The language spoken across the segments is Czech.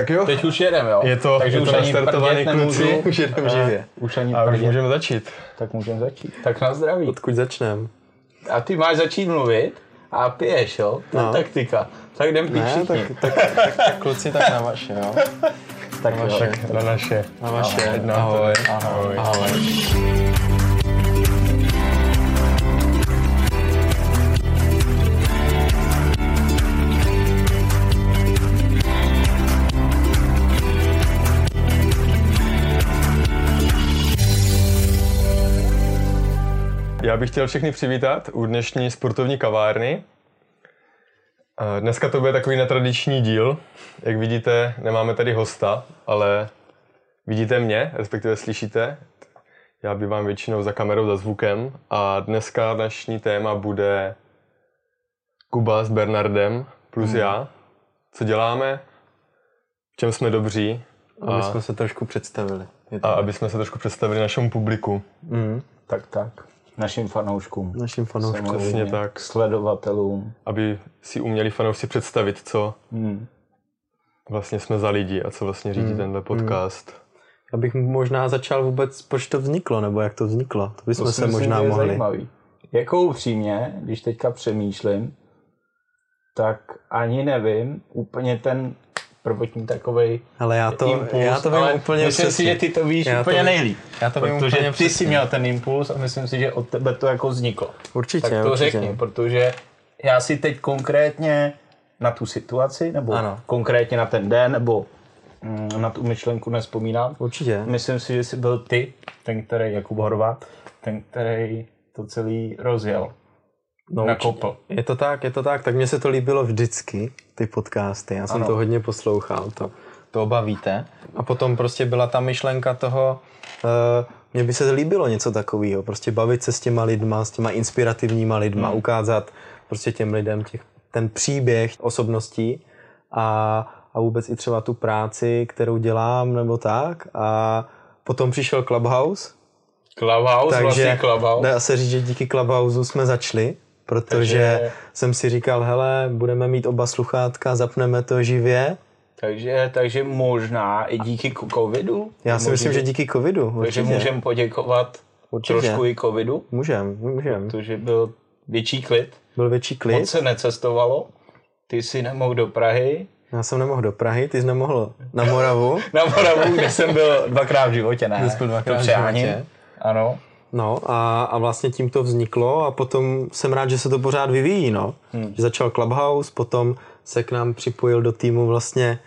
Tak jo. Teď už jedeme, jo. Takže už ani prdět nemůžu. Už jedem živě. Už můžeme začít. Tak můžeme začít. Tak na zdraví. Odkud začneme? A ty máš začít mluvit a piješ, jo? To je taktika. Tak jdem pít všichni. Tak kluci, tak na vaše, jo. Tak na vaše. Na naše. Na vaše. Ahoj. Ahoj. Ahoj. Já bych chtěl všechny přivítat u dnešní sportovní kavárny. Dneska to bude takový netradiční díl. Jak vidíte, nemáme tady hosta, ale vidíte mě, respektive slyšíte. Já bývám většinou za kamerou, za zvukem. A dneska dnešní téma bude Kuba s Bernardem plus já. Co děláme, v čem jsme dobří. Aby jsme se trošku představili. A aby jsme se trošku představili našemu publiku. Tak. Našim fanouškům. Přesně tak. Sledovatelům. Aby si uměli fanoušci představit, co vlastně jsme za lidi a co vlastně řídí tenhle podcast. Já bych možná začal vůbec, proč to vzniklo, nebo jak to vzniklo. To bychom to se možná mohli. Zajímavý. Jako upřímně, když teďka přemýšlím, tak ani nevím úplně ten prvotní takovej impuls. Já to vím úplně myslím přesně. Si, že ty to víš já úplně nejlíp. Protože ty přesně. Jsi měl ten impuls a myslím si, že od tebe to jako vzniklo. Určitě. Tak to řekni, protože já si teď konkrétně na tu situaci, nebo konkrétně na ten den, nebo na tu myšlenku nevzpomínám. Určitě. Myslím si, že jsi byl ty, ten, který Jakub Horvát, ten, který to celý rozjel. No, je to tak, tak mně se to líbilo vždycky, ty podcasty, já jsem to hodně poslouchal. To obavíte. A potom prostě byla ta myšlenka toho, mně by se líbilo něco takového, prostě bavit se s těma lidma, s těma inspirativníma lidma, ukázat prostě těm lidem ten příběh osobností a vůbec i třeba tu práci, kterou dělám nebo tak. A potom přišel Clubhouse, takže vlastně Clubhouse. Dá se říct, že díky Clubhouseu jsme začali. Protože jsem si říkal, hele, budeme mít oba sluchátka, zapneme to živě. Takže možná i díky covidu? Já si myslím, že díky covidu. Určitě. Takže můžeme poděkovat trošku i covidu? Můžem. Protože byl větší klid. Moc se necestovalo. Ty jsi nemohl do Prahy. Já jsem nemohl do Prahy, ty jsi nemohl na Moravu. Kde jsem byl dvakrát v životě, ne? Kde jsem byl dvakrát v životě. Ano. No a vlastně tím to vzniklo a potom jsem rád, že se to pořád vyvíjí, Že začal Clubhouse, potom se k nám připojil do týmu vlastně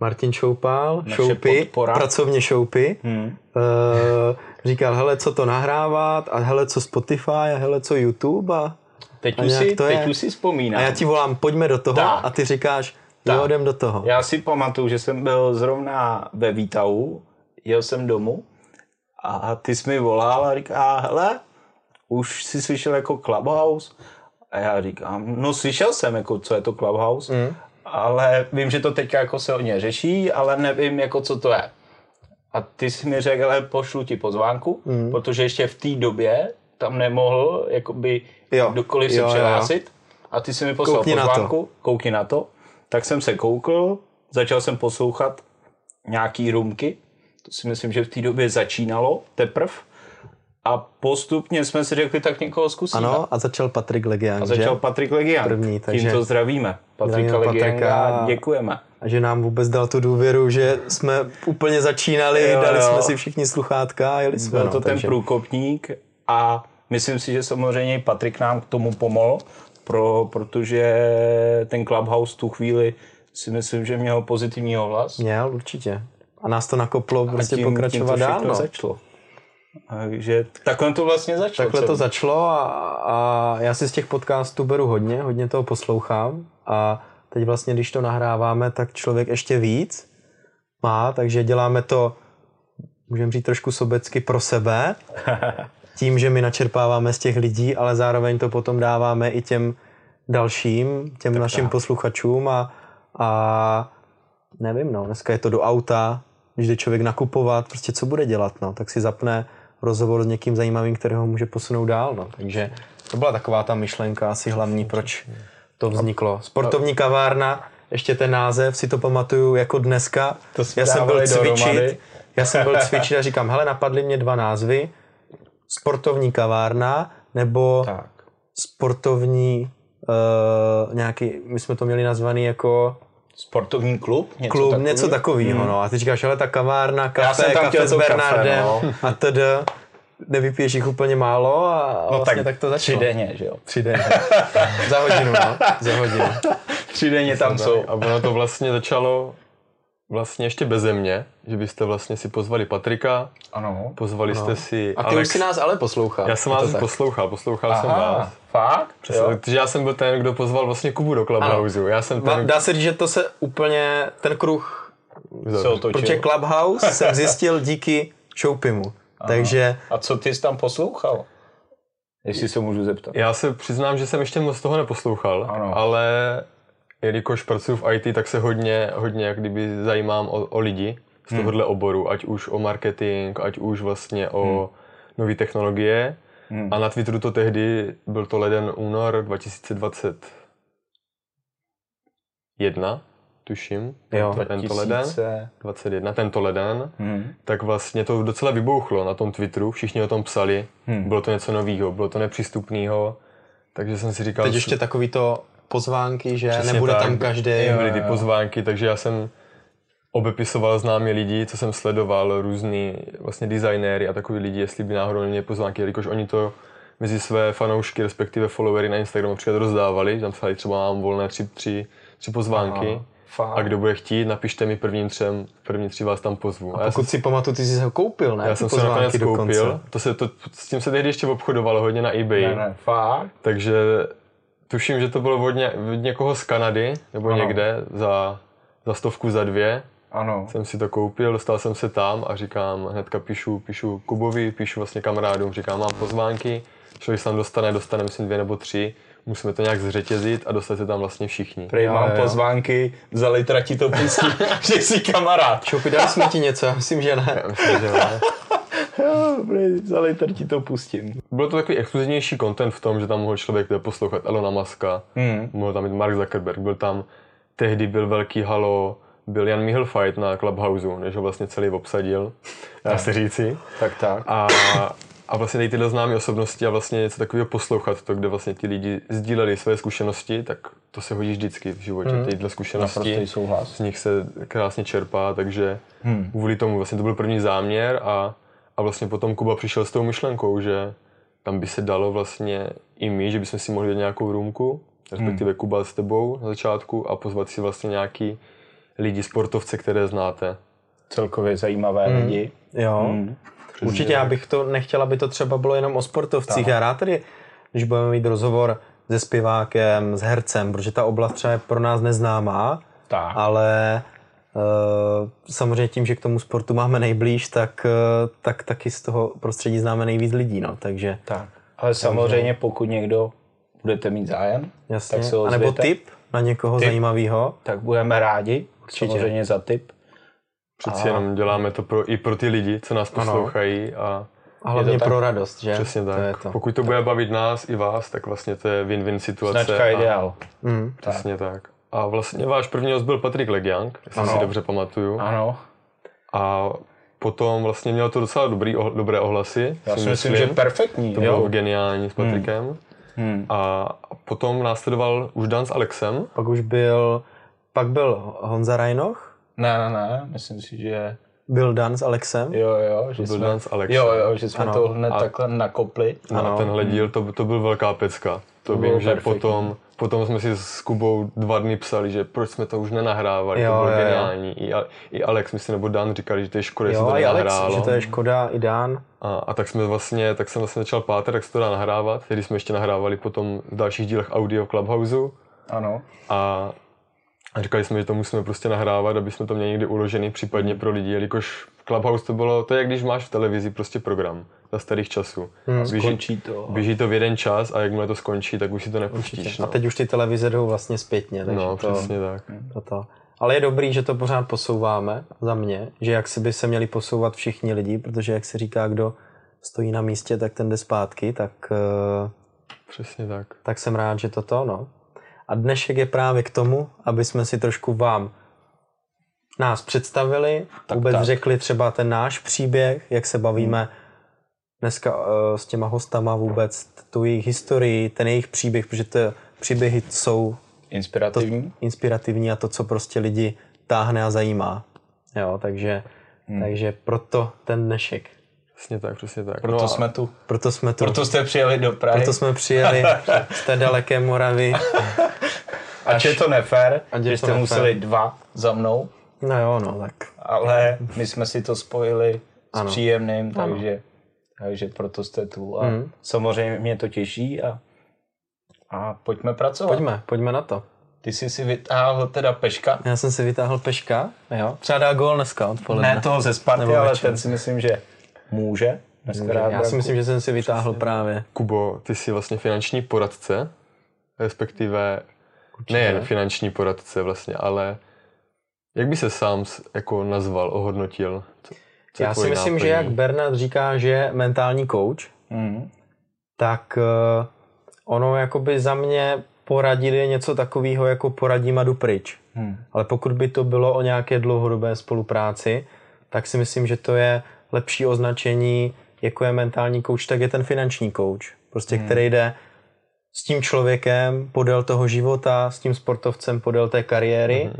Martin Šoupál, Šoupy, pracovně Šoupy. Říkal, hele, co to nahrávat a hele, co Spotify a hele, co YouTube a teď už si vzpomínám. A já ti volám, pojďme do toho a ty říkáš, jo, jdem do toho. Já si pamatuju, že jsem byl zrovna ve Výtahu, jel jsem domů. A ty jsi mi volal a říká, hele, už jsi slyšel jako Clubhouse? A já říkám, no slyšel jsem, jako, co je to Clubhouse, ale vím, že to teďka jako se hodně řeší, ale nevím, jako, co to je. A ty jsi mi řekl, hele, pošlu ti pozvánku, protože ještě v té době tam nemohl jakoby, kdokoliv se přihlásit. A ty jsi mi poslal pozvánku, koukni na to. Tak jsem se koukl, začal jsem poslouchat nějaký rumky. To si myslím, že v té době začínalo teprv a postupně jsme si řekli, tak někoho zkusíme. Ano, a začal Patrik Legián. První, takže tímto zdravíme. Patrika Legiána, děkujeme. A že nám vůbec dal tu důvěru, že jsme úplně začínali, dali jsme si všichni sluchátka a jeli jsme. Byl to ten průkopník a myslím si, že samozřejmě Patrik nám k tomu pomohl, protože ten Clubhouse tu chvíli si myslím, že měl pozitivní ohlas. Měl, určitě. A nás to nakoplo prostě pokračovat dál. To začalo. Takže takhle to vlastně začalo. Takhle to začalo a já si z těch podcastů beru hodně toho poslouchám a teď vlastně, když to nahráváme, tak člověk ještě víc má, takže děláme to, můžeme říct trošku sobecky pro sebe, tím, že my načerpáváme z těch lidí, ale zároveň to potom dáváme i těm dalším, těm našim posluchačům a nevím, dneska je to do auta, když jde člověk nakupovat, prostě co bude dělat, tak si zapne rozhovor s někým zajímavým, kterého může posunout dál, Takže to byla taková ta myšlenka asi hlavní, proč to vzniklo. Sportovní kavárna ještě ten název si to pamatuju jako dneska. Já jsem byl cvičit a říkám, hele, napadly mě dva názvy, sportovní kavárna nebo tak. Sportovní nějaký, my jsme to měli nazvaný jako sportovní klub, něco takového, no. A ty říkáš, ale ta kavárna, kafe s Bernardem a td. Nevypiješ jich úplně málo a no vlastně tak to začalo. 3 denně, že jo? 3 denně. Za hodinu, no. 3 denně tam jsou. A ono to vlastně začalo vlastně ještě beze mě, že byste vlastně si pozvali Patrika. Ano. Pozvali jste si Alex. A ty už si nás ale poslouchal. Já jsem vás poslouchal jsem vás. Fakt? Protože já jsem byl ten, kdo pozval vlastně Kubu do Clubhouse. Dá se říct, že to se úplně ten kruh se otočil. Protože Clubhouse jsem zjistil díky Šoupimu. Takže... A co ty jsi tam poslouchal? Jestli se můžu zeptat. Já se přiznám, že jsem ještě moc toho neposlouchal, ale jelikož pracuji v IT, tak se hodně jak kdyby zajímám o lidi z tohohle oboru, ať už o marketing, ať už vlastně o nové technologie. A na Twitteru to tehdy, byl to leden, únor 2021, tuším, tento leden, tak vlastně to docela vybouchlo na tom Twitteru, všichni o tom psali, bylo to něco novýho, bylo to nepřístupného, takže jsem si říkal... Teď ještě takový to pozvánky, že nebude tak, tam každý. Byly ty pozvánky, takže já jsem obepisoval známé lidi, co jsem sledoval, různý vlastně designéry a takový lidi, jestli by náhodou neměli pozvánky, jelikož oni to mezi své fanoušky, respektive followery na Instagramu například rozdávali, tam psali třeba mám volné 3 pozvánky. Aha. A kdo bude chtít, napište mi první tři vás tam pozvu. A pokud si pamatuju, ty jsi ho koupil, ne? Já jsem se nakonec koupil, s tím se tehdy ještě obchodovalo hodně na eBay. Ne, fakt. Takže tuším, že to bylo od někoho z Kanady, nebo někde, za 100 za 2. Ano. Jsem si to koupil, dostal jsem se tam a říkám, hnedka píšu Kubovi, píšu vlastně kamarádům, říkám, mám pozvánky, člověk se tam dostane myslím 2 nebo 3. Musíme to nějak zřetězit a dostat se tam vlastně všichni. Prej mám pozvánky, za litra ti to pustí, že jsi kamarád. Šoupi, dali jsme ti něco, myslím, že ne. Jo, prej, za litra ti to pustím. Bylo to takový exkluzivnější content v tom, že tam mohl člověk poslouchat Elona Muska, mohl tam mít Mark Zuckerberg, byl tam, tehdy byl velký halo, byl Jan Mihl fight na Clubhouse, než ho vlastně celý obsadil, dá se říci. Tak. A vlastně tady tyhle známé osobnosti a vlastně něco takového poslouchat, to, kde vlastně ti lidi sdíleli své zkušenosti, tak to se hodí vždycky v životě. Tyhle zkušenosti, z nich se krásně čerpá, takže kvůli tomu vlastně to byl první záměr a vlastně potom Kuba přišel s tou myšlenkou, že tam by se dalo vlastně i my, že bychom si mohli dělat nějakou roomku, respektive Kuba s tebou na začátku a pozvat si vlastně nějaký lidi, sportovce, které znáte. Celkově zajímavé lidi. Jo. Určitě, já bych to nechtěl, aby to třeba bylo jenom o sportovcích. Já rád tedy, když budeme mít rozhovor se zpěvákem, s hercem, protože ta oblast třeba je pro nás neznámá, ale samozřejmě tím, že k tomu sportu máme nejblíž, tak taky z toho prostředí známe nejvíc lidí. No, takže, ale samozřejmě, pokud někdo budete mít zájem, jasně, tak se ozvěte. A nebo tip na někoho zajímavého. Tak budeme rádi, určitě. Samozřejmě za tip. Přeci jenom děláme to pro ty lidi, co nás poslouchají. A hlavně pro radost, že? Přesně tak. To. Pokud to bude bavit nás i vás, tak vlastně to je win-win situace. Značka ideál. Přesně tak. A vlastně váš první host byl Patrik Legián, jestli si dobře pamatuju. Ano. A potom vlastně měl to docela dobré ohlasy. Já si myslím, že perfektní. To bylo geniální s Patrikem. A potom následoval už Dan s Alexem. Pak byl Honza Rajnoch. Ne, myslím si, že... Byl Dan s Alexem? Jo, že byl Dan s Alexem. Jo, že jsme to hned takhle nakopli. A tenhle díl, to byl velká pecka. To vím, že potom jsme si s Kubou 2 dny psali, že proč jsme to už nenahrávali, to bylo geniální. I Alex, myslím, nebo Dan říkali, že to je škoda, že se to nenahrálo. Alex, že to je škoda, i Dan. A tak jsem vlastně začal pátrat, tak se to dá nahrávat, tedy jsme ještě nahrávali potom v dalších dílech audio Clubhouse. Ano. A říkali jsme, že to musíme prostě nahrávat, aby jsme to měli někdy uložený, případně pro lidi, jelikož Clubhouse to je jak když máš v televizi prostě program za starých časů. Běží to v jeden čas a jakmile to skončí, tak už si to nepustíš. No. A teď už ty televize jdou vlastně zpětně. Takže přesně tak. Ale je dobrý, že to pořád posouváme, za mě, že jak si by se měli posouvat všichni lidi, protože jak se říká, kdo stojí na místě, tak ten jde zpátky, tak... Přesně tak. Tak jsem rád, že toto, no. A dnešek je právě k tomu, aby jsme si trošku vám nás představili, vůbec řekli třeba ten náš příběh, jak se bavíme dneska s těma hostama, vůbec tu jejich historii, ten jejich příběh, protože ty příběhy jsou inspirativní a to, co prostě lidi táhne a zajímá. Jo, takže proto ten dnešek. Přesně tak. Proto jsme tu. Proto jste přijeli do Prahy. Proto jsme přijeli z té daleké Moravy. Ač je to nefér, že jste museli dva za mnou. No jo, no tak. Ale my jsme si to spojili s příjemným, takže proto jste tu. A samozřejmě mě to těší a pojďme pracovat. Pojďme na to. Ty jsi si vytáhl teda Peška. Já jsem si vytáhl Peška, jo. Třeba dá gól dneska odpoledne. Ne toho ze Sparty, ale ten si myslím, že může. Já si myslím, že jsem si vytáhl právě. Kubo, ty jsi vlastně finanční poradce, respektive nejen finanční poradce vlastně, ale jak by se sám jako nazval, ohodnotil? Co já si myslím, že jak Bernard říká, že je mentální coach, tak ono jakoby za mě poradit je něco takového, jako poradím a jdu pryč. Ale pokud by to bylo o nějaké dlouhodobé spolupráci, tak si myslím, že to je lepší označení, jako je mentální coach, tak je ten finanční coach. Prostě, který jde s tím člověkem podél toho života, s tím sportovcem podél té kariéry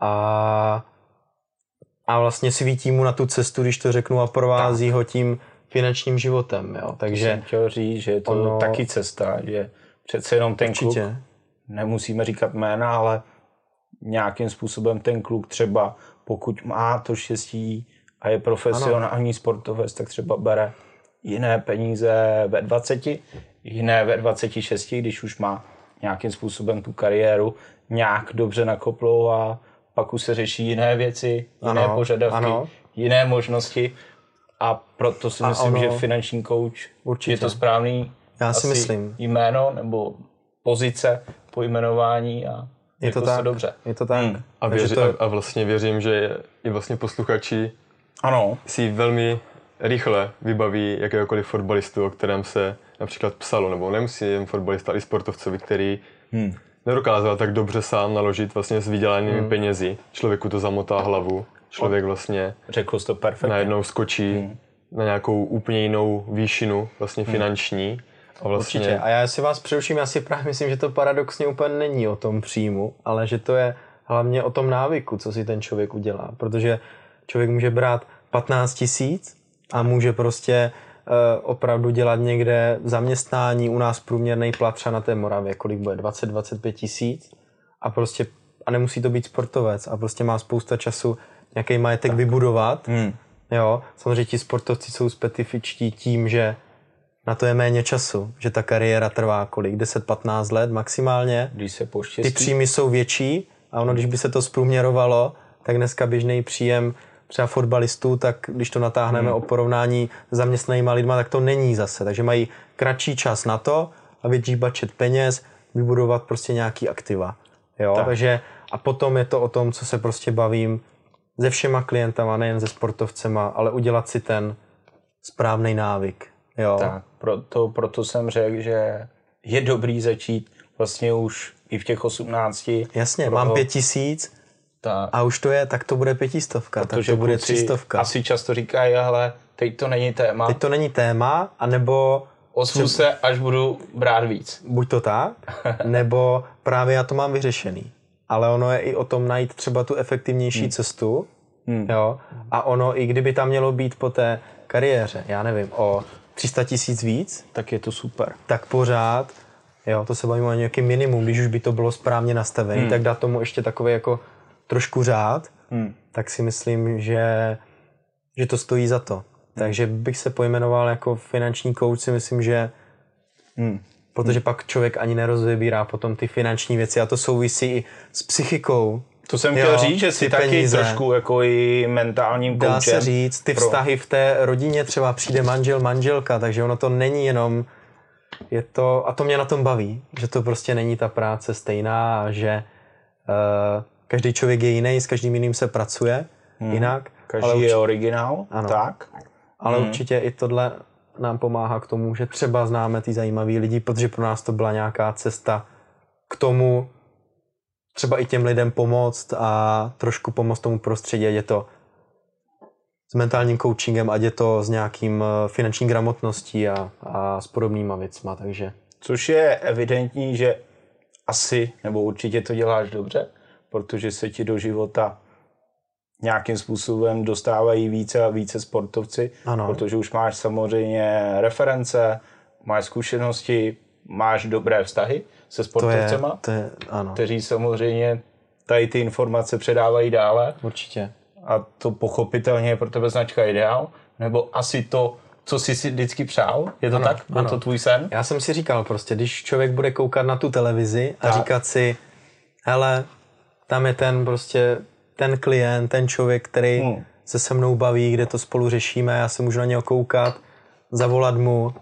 a vlastně svítí mu na tu cestu, když to řeknu, a provází ho tím finančním životem. Jo. Takže jsem chtěl říct, že je to taky cesta, že přece jenom ten kluk, nemusíme říkat jména, ale nějakým způsobem ten kluk třeba, pokud má to štěstí a je profesionální sportovec, tak třeba bere jiné peníze ve 20, jiné ve 26, když už má nějakým způsobem tu kariéru nějak dobře nakoplou a pak už se řeší jiné věci, jiné požadavky, jiné možnosti a proto si myslím, že finanční coach určitě je to správný. Já si myslím. Jméno nebo pozice pojmenování a je to tak, se dobře. Je to tak. A vlastně věřím, že i vlastně posluchači si velmi rychle vybaví jakéhokoliv fotbalistu, o kterém se například psalo, nebo nemusí jen fotbalista, ale i sportovcovi, který nedokázal tak dobře sám naložit vlastně s vydělanými penězi. Člověku to zamotá hlavu, člověk vlastně řekl to perfektně, najednou skočí na nějakou úplně jinou výšinu vlastně finanční. A vlastně... Určitě. A já si vás přeruším, já si právě myslím, že to paradoxně úplně není o tom příjmu, ale že to je hlavně o tom návyku, co si ten člověk udělá, protože člověk může brát 15 000 a může prostě opravdu dělat někde zaměstnání, u nás průměrný plat třeba na té Moravě, kolik bude, 20-25 000 a prostě, a nemusí to být sportovec a prostě má spousta času nějaký majetek vybudovat. Jo, samozřejmě ti sportovci jsou specifičtí tím, že na to je méně času, že ta kariéra trvá kolik, 10-15 let maximálně, když se poštěstí. Ty příjmy jsou větší a ono, když by se to zprůměrovalo, tak dneska běžný příjem třeba fotbalistů, tak když to natáhneme o porovnání s zaměstnanýma lidma, tak to není zase. Takže mají kratší čas na to a větší budget peněz, vybudovat prostě nějaký aktiva. Jo? Takže, a potom je to o tom, co se prostě bavím se všema klientama, nejen se sportovcema, ale udělat si ten správný návyk. Jo? Tak, proto jsem řekl, že je dobrý začít vlastně už i v těch 18. Jasně, mám 5 000, tak. A už to je, tak to bude 500, tak to bude 300. Asi často říkají, ale teď to není téma, anebo... Osvu se, až budu brát víc. Buď to tak, nebo právě já to mám vyřešený. Ale ono je i o tom najít třeba tu efektivnější cestu. Jo? A ono, i kdyby tam mělo být po té kariéře, já nevím, o 300 000 víc, tak je to super. Tak pořád, jo, to se bavíme o nějaký minimum, když už by to bylo správně nastavené, tak dá tomu ještě takové jako trošku řád, tak si myslím, že to stojí za to. Takže bych se pojmenoval jako finanční coach, si myslím, že protože pak člověk ani nerozvybírá potom ty finanční věci a to souvisí i s psychikou. To jsem chtěl říct, že jsi taky peníze. Trošku jako i mentálním coachem. Dá se říct, ty vztahy v té rodině, třeba přijde manžel, manželka, takže ono to není jenom, je to, a to mě na tom baví, že to prostě není ta práce stejná, že každý člověk je jiný, s každým jiným se pracuje jinak. Každý ale je originál, tak. Ale určitě i tohle nám pomáhá k tomu, že třeba známe ty zajímavý lidi, protože pro nás to byla nějaká cesta k tomu, třeba i těm lidem pomoct a trošku pomoct tomu prostředí, ať je to s mentálním coachingem, ať je to s nějakým finanční gramotností a s podobnýma věcma, takže. Což je evidentní, že asi, nebo určitě to děláš dobře, protože se ti do života nějakým způsobem dostávají více a více sportovci, ano. Protože už máš samozřejmě reference, máš zkušenosti, máš dobré vztahy se sportovcema, to je, kteří samozřejmě tady ty informace předávají dále. Určitě. A to pochopitelně je pro tebe značka ideál, nebo asi to, co jsi si vždycky přál, je to ano, tak? Byl to tvůj sen? Já jsem si říkal prostě, když člověk bude koukat na tu televizi a říkat si, hele, tam je ten prostě ten klient, ten člověk, který se se mnou baví, kde to spolu řešíme, já se můžu na něho koukat, zavolat mu,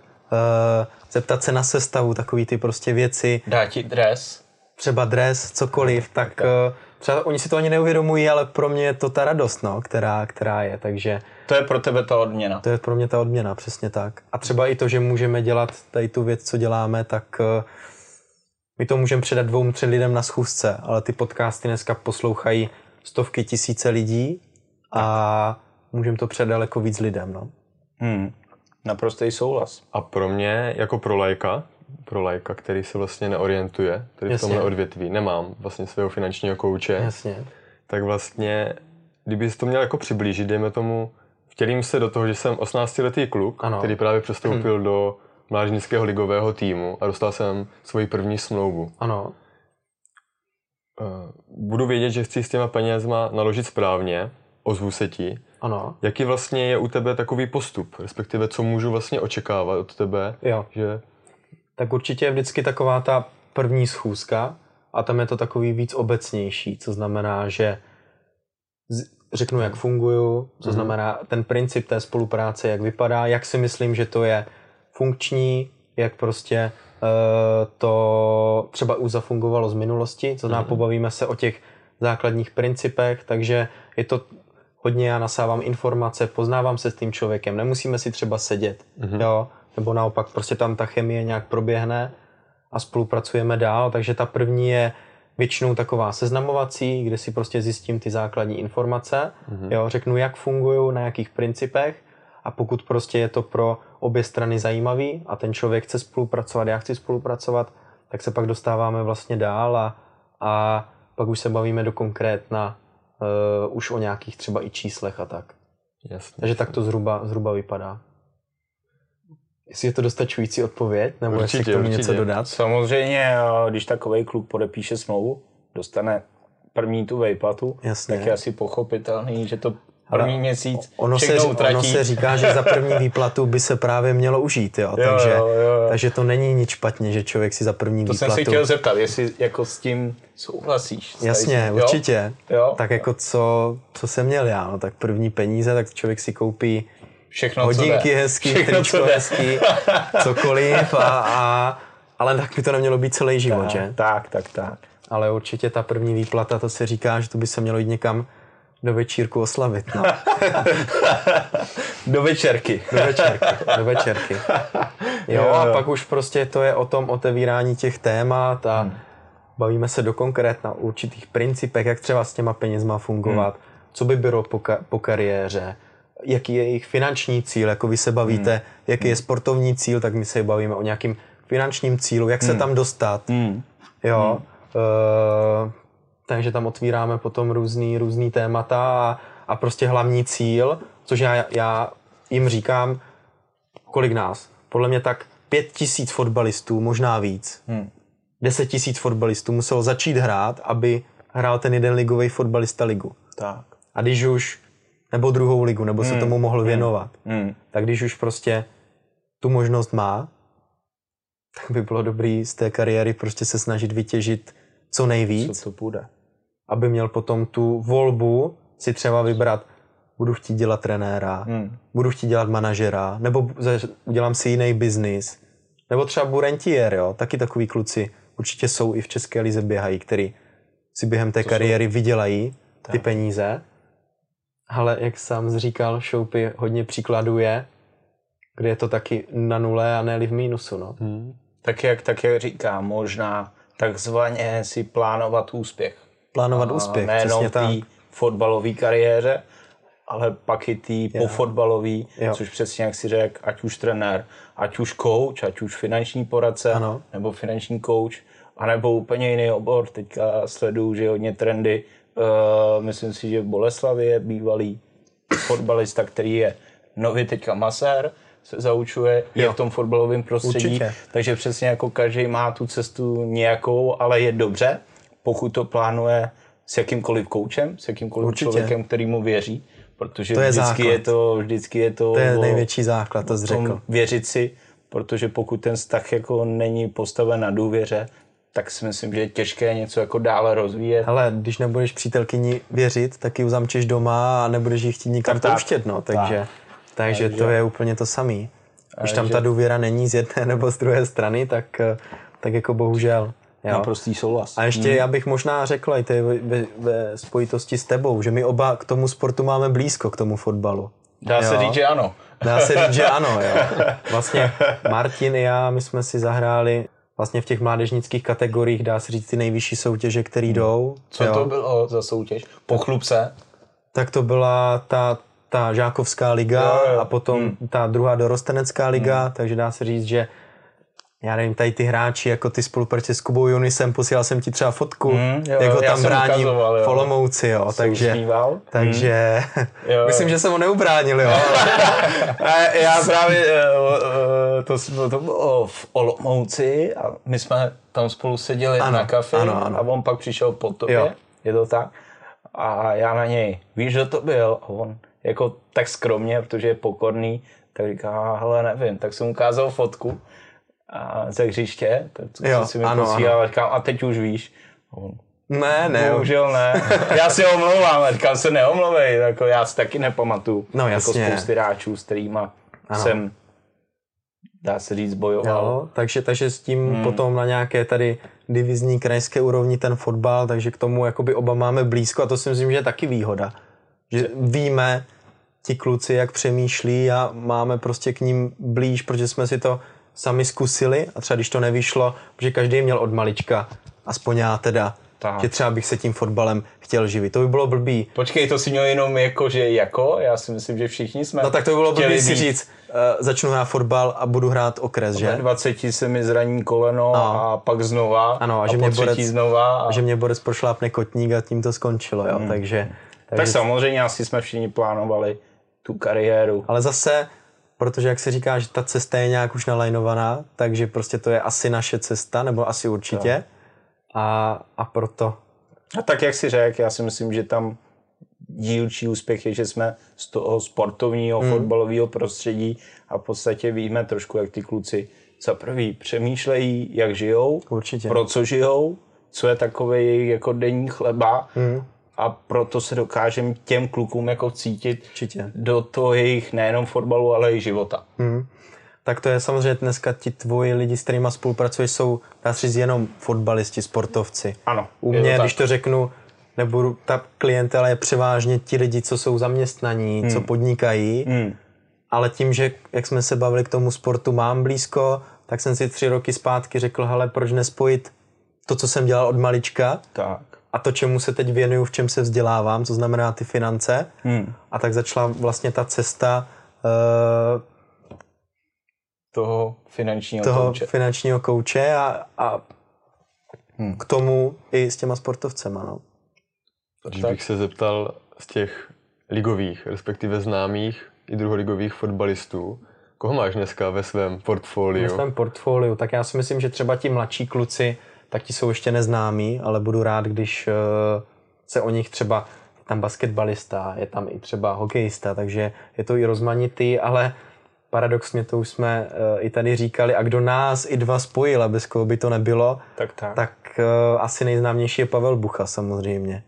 zeptat se na sestavu, takový ty prostě věci. Dá ti dres? Třeba dres, cokoliv, tak třeba oni si to ani neuvědomují, ale pro mě je to ta radost, no, která je, takže. To je pro tebe ta odměna. To je pro mě ta odměna, přesně tak. A třeba i to, že můžeme dělat tady tu věc, co děláme, tak my to můžeme předat 2-3 lidem na schůzce, ale ty podcasty dneska poslouchají stovky tisíce lidí a můžeme to předat daleko víc lidem, no. Naprostý souhlas. A pro mě, jako pro laika, který se vlastně neorientuje, který v tomhle odvětví, nemám vlastně svého finančního kouče, tak vlastně, kdyby jsi to měl jako přiblížit, dejme tomu, vtělím se do toho, že jsem 18-letý kluk, ano. který právě přestoupil do mládežnického ligového týmu a dostal jsem svoji první smlouvu. Ano. Budu vědět, že chci s těma penězma naložit správně, ozvu se ti. Ano. Jaký vlastně je u tebe takový postup, respektive co můžu vlastně očekávat od tebe? Jo. Že... Tak určitě je vždycky taková ta první schůzka a tam je to takový víc obecnější, co znamená, že řeknu, jak funguju, co znamená ten princip té spolupráce, jak vypadá, jak si myslím, že to je funkční, jak prostě to třeba už zafungovalo z minulosti, co znamená, pobavíme se o těch základních principech, takže je to hodně, já nasávám informace, poznávám se s tím člověkem, nemusíme si třeba sedět, jo, nebo naopak prostě tam ta chemie nějak proběhne a spolupracujeme dál, takže ta první je většinou taková seznamovací, kde si prostě zjistím ty základní informace, jo, řeknu, jak fungují, na jakých principech a pokud prostě je to pro obě strany zajímavý a ten člověk chce spolupracovat, já chci spolupracovat, tak se pak dostáváme vlastně dál a pak už se bavíme do konkrétna už o nějakých třeba i číslech a tak. Jasně. Takže tak to zhruba vypadá. Jestli je to dostačující odpověď, nebo určitě, jestli k tomu něco dodat? Samozřejmě, když takovej kluk podepíše smlouvu, dostane první tu vejplatu, tak je asi pochopitelný, že to první měsíc všechno utratí. Ono se říká, že za první výplatu by se právě mělo užít, jo? Takže to není nic špatně, že člověk si za první výplatu... To jsem si chtěl zeptat, jestli jako s tím souhlasíš. Jasně, určitě. Jo? Tak jako co jsem měl já, no, tak první peníze, tak člověk si koupí všechno, hodinky hezký, tričko hezký, cokoliv, ale tak by to nemělo být celý život, že? Tak. Ale určitě ta první výplata, to se říká, že to by se mělo jít někam do večírku oslavit, no. Do večerky. Jo, a pak už prostě to je o tom otevírání těch témat a bavíme se do konkrétna o určitých principech, jak třeba s těma penězma fungovat, co by bylo po kariéře, jaký je jejich finanční cíl, jako vy se bavíte, jaký je sportovní cíl, tak my se bavíme o nějakým finančním cílu, jak se tam dostat, jo. Takže tam otvíráme potom různý témata a prostě hlavní cíl, což já jim říkám, kolik nás? Podle mě tak 5000 fotbalistů, možná víc. 10 000 fotbalistů muselo začít hrát, aby hrál ten jeden ligový fotbalista ligu. Tak. A když už, nebo druhou ligu, nebo se tomu mohl věnovat, tak když už prostě tu možnost má, tak by bylo dobrý z té kariéry prostě se snažit vytěžit co nejvíc. Co to půjde. Aby měl potom tu volbu si třeba vybrat, budu chtít dělat trenéra, budu chtít dělat manažera, nebo udělám si jiný biznis, nebo třeba rentier, jo, taky takový kluci určitě jsou i v České lize běhají, který si během té kariéry vydělají ty peníze, ale jak sám říkal Šoupy, hodně příkladů je, kde je to taky na nule a ne-li v mínusu, no. Tak jak říká, možná takzvaně si plánovat úspěch. Plánovat úspěch, přesně tak. Nejenom té fotbalové kariéře, ale pak i té pofotbalové, což přesně jak si řekl, ať už trenér, ať už coach, ať už finanční poradce, ano. nebo finanční coach, anebo úplně jiný obor. Teďka sleduju, že je hodně trendy. Myslím si, že v Boleslavi je bývalý fotbalista, který je nově teďka masér, se zaučuje, je v tom fotbalovém prostředí. Určitě. Takže přesně jako každý má tu cestu nějakou, ale je dobře, pokud to plánuje s jakýmkoliv koučem, s jakýmkoliv Určitě. Člověkem, který mu věří, protože to je vždycky je to největší základ, to řekl. Věřit si, protože pokud ten vztah jako není postaven na důvěře, tak si myslím, že je těžké něco jako dále rozvíjet. Ale když nebudeš přítelkyni věřit, tak ji uzamčeš doma a nebudeš ji chtít nikam pouštět, no, takže to je úplně to samý. Už tam ta důvěra není z jedné nebo z druhé strany, tak jako bohužel. Naprostý souhlas. A ještě já bych možná řekl, i to je ve spojitosti s tebou, že my oba k tomu sportu máme blízko, k tomu fotbalu. Dá se říct, že ano. Vlastně Martin i já, my jsme si zahráli vlastně v těch mládežnických kategoriích, dá se říct, ty nejvyšší soutěže, které jdou. Co to bylo za soutěž? Pochlub se? Tak to byla ta žákovská liga a potom ta druhá dorostenecká liga, takže dá se říct, že já nevím, tady ty hráči, jako ty spolupráce s Kubou Junisem, posílal jsem ti třeba fotku, jak ho tam bráním v Olomouci, takže myslím, že jsem ho neubránil, jo. Já právě to bylo v Olomouci a my jsme tam spolu seděli na kafe a on pak přišel po tobě, je to tak? A já na něj, víš, že to byl? A on jako tak skromně, protože je pokorný, tak říká, hele, nevím, tak jsem ukázal fotku ze hřiště, co si mi posílal, říkám, a teď už víš. Ne. Bohužel ne. Já si omlouvám, říkám, se neomlouvej, jako já si taky nepamatuju. No jasně. Jako spousty hráčů, s kterýma jsem, dá se říct, bojoval. Jo, takže s tím potom na nějaké tady divizní krajské úrovni ten fotbal, takže k tomu jakoby oba máme blízko a to si myslím, že je taky výhoda. Že víme ti kluci, jak přemýšlí a máme prostě k ním blíž, protože jsme si to sami zkusili a třeba když to nevyšlo, protože každý měl od malička, aspoň já teda, že třeba bych se tím fotbalem chtěl živit. To by bylo blbý. Počkej, to si měl jenom jako? Já si myslím, že všichni jsme. No tak to by bylo blbý si říct, začnu hrát fotbal a budu hrát okres, že? Ve 20 se mi zraní koleno a pak znova a po třetí znova. A že mě borec prošlápne kotník a tím to skončilo, jo, takže... Tak samozřejmě asi jsme všichni plánovali tu kariéru. Ale zase, protože jak se říká, že ta cesta je nějak už nalajnovaná, takže prostě to je asi naše cesta, nebo asi určitě. A proto. A tak jak si řekl, já si myslím, že tam dílčí úspěch je, že jsme z toho sportovního, fotbalového prostředí a v podstatě víme trošku, jak ty kluci za prvý přemýšlejí, jak žijou, určitě. Pro co žijou, co je takové jejich jako denní chleba, a proto se dokážeme těm klukům jako cítit určitě. Do toho jejich nejenom fotbalu, ale i života. Tak to je samozřejmě dneska ti tvoji lidi, s kterými spolupracuješ, jsou dá se říct jenom fotbalisti, sportovci. Ano. U mě, když to řeknu, nebo ta klientela je převážně ti lidi, co jsou zaměstnaní, co podnikají, ale tím, že jak jsme se bavili k tomu sportu mám blízko, tak jsem si 3 roky zpátky řekl, hele, proč nespojit to, co jsem dělal od malička, a to, čemu se teď věnuju, v čem se vzdělávám, co znamená ty finance. A tak začala vlastně ta cesta toho finančního kouče a k tomu i s těma sportovcema. No. Když bych se zeptal z těch ligových, respektive známých i druholigových fotbalistů, koho máš dneska ve svém portfoliu? Ve svém portfoliu, tak já si myslím, že třeba ti mladší kluci, tak ti jsou ještě neznámí, ale budu rád, když se o nich třeba, je tam basketbalista, je tam i třeba hokejista, takže je to i rozmanitý, ale paradoxně to už jsme i tady říkali, a kdo nás i dva spojil, bez koho by to nebylo, tak asi nejznámější je Pavel Bucha samozřejmě,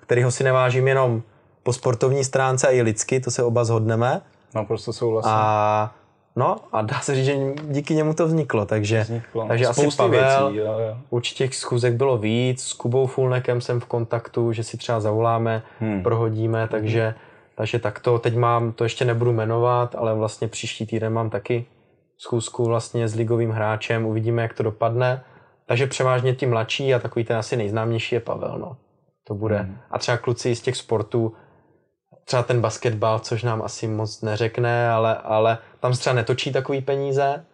kterýho si nevážím jenom po sportovní stránce a i lidsky, to se oba zhodneme. Naprosto souhlasím. A dá se říct, že díky němu to vzniklo, takže asi Pavel, věcí, určitě těch schůzek bylo víc, s Kubou Fulnekem jsem v kontaktu, že si třeba zavoláme, prohodíme, takže tak to teď mám, to ještě nebudu jmenovat, ale vlastně příští týden mám taky schůzku vlastně s ligovým hráčem, uvidíme, jak to dopadne, Takže převážně ty mladší a takový ten asi nejznámější je Pavel, no. To bude. A třeba kluci z těch sportů, třeba ten basketbal, což nám asi moc neřekne, ale tam se třeba netočí takový peníze,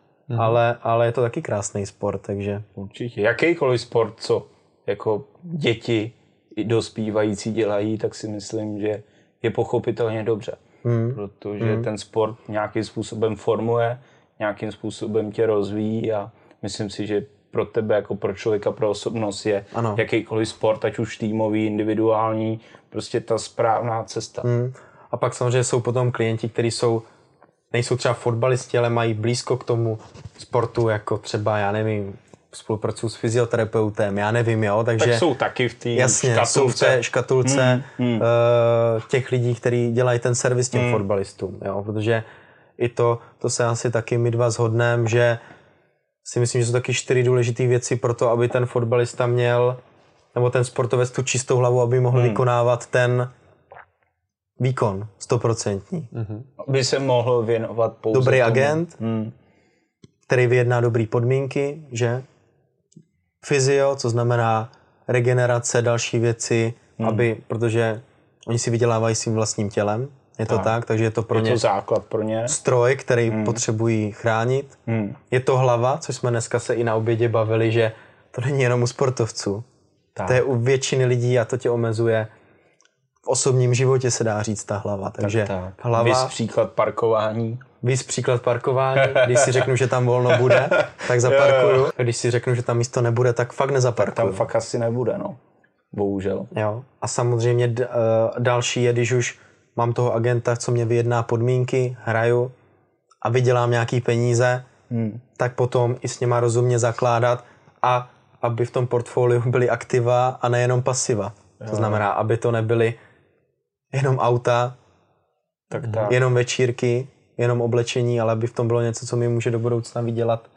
ale je to taky krásný sport, takže. Určitě. Jakýkoliv sport, co jako děti i dospívající dělají, tak si myslím, že je pochopitelně dobře. Protože ten sport nějakým způsobem formuje, nějakým způsobem tě rozvíjí a myslím si, že pro tebe jako pro člověka, pro osobnost je jakýkoliv sport, ať už týmový, individuální, prostě ta správná cesta. A pak samozřejmě jsou potom klienti, kteří jsou, nejsou třeba fotbalisti, ale mají blízko k tomu sportu, jako třeba, já nevím, spolupracují s fyzioterapeutem, já nevím, jo, takže... Tak jsou taky v té škatulce. Jsou v té škatulce těch lidí, kteří dělají ten servis těm fotbalistům, jo, protože i to se asi taky my dva shodneme, že si myslím, že jsou taky 4 důležité věci pro to, aby ten fotbalista měl, nebo ten sportovec tu čistou hlavu, aby mohl vykonávat ten výkon 100%. Aby se mohl věnovat pouze dobrý tomu. Agent, který vyjedná dobrý podmínky, že? Fyzio, co znamená regenerace, další věci, protože oni si vydělávají svým vlastním tělem. Je to tak, takže je to pro ně základ pro ně. Stroj, který potřebují chránit. Je to hlava, což jsme dneska se i na obědě bavili, že to není jenom u sportovců. Tak. To je u většiny lidí a to tě omezuje. V osobním životě se dá říct ta hlava. Takže tak. Hlava, vys příklad parkování. Když si řeknu, že tam volno bude, tak zaparkuju. Když si řeknu, že tam místo nebude, tak fakt nezaparkuju. Tak tam fakt asi nebude, no. Bohužel. Jo. A samozřejmě další je, když už mám toho agenta, co mě vyjedná podmínky, hraju a vydělám nějaký peníze, tak potom i s něma rozumně zakládat a aby v tom portfoliu byly aktiva a nejenom pasiva. To znamená, aby to nebyly jenom auta, tak. Jenom večírky, jenom oblečení, ale aby v tom bylo něco, co mi může do budoucna vydělat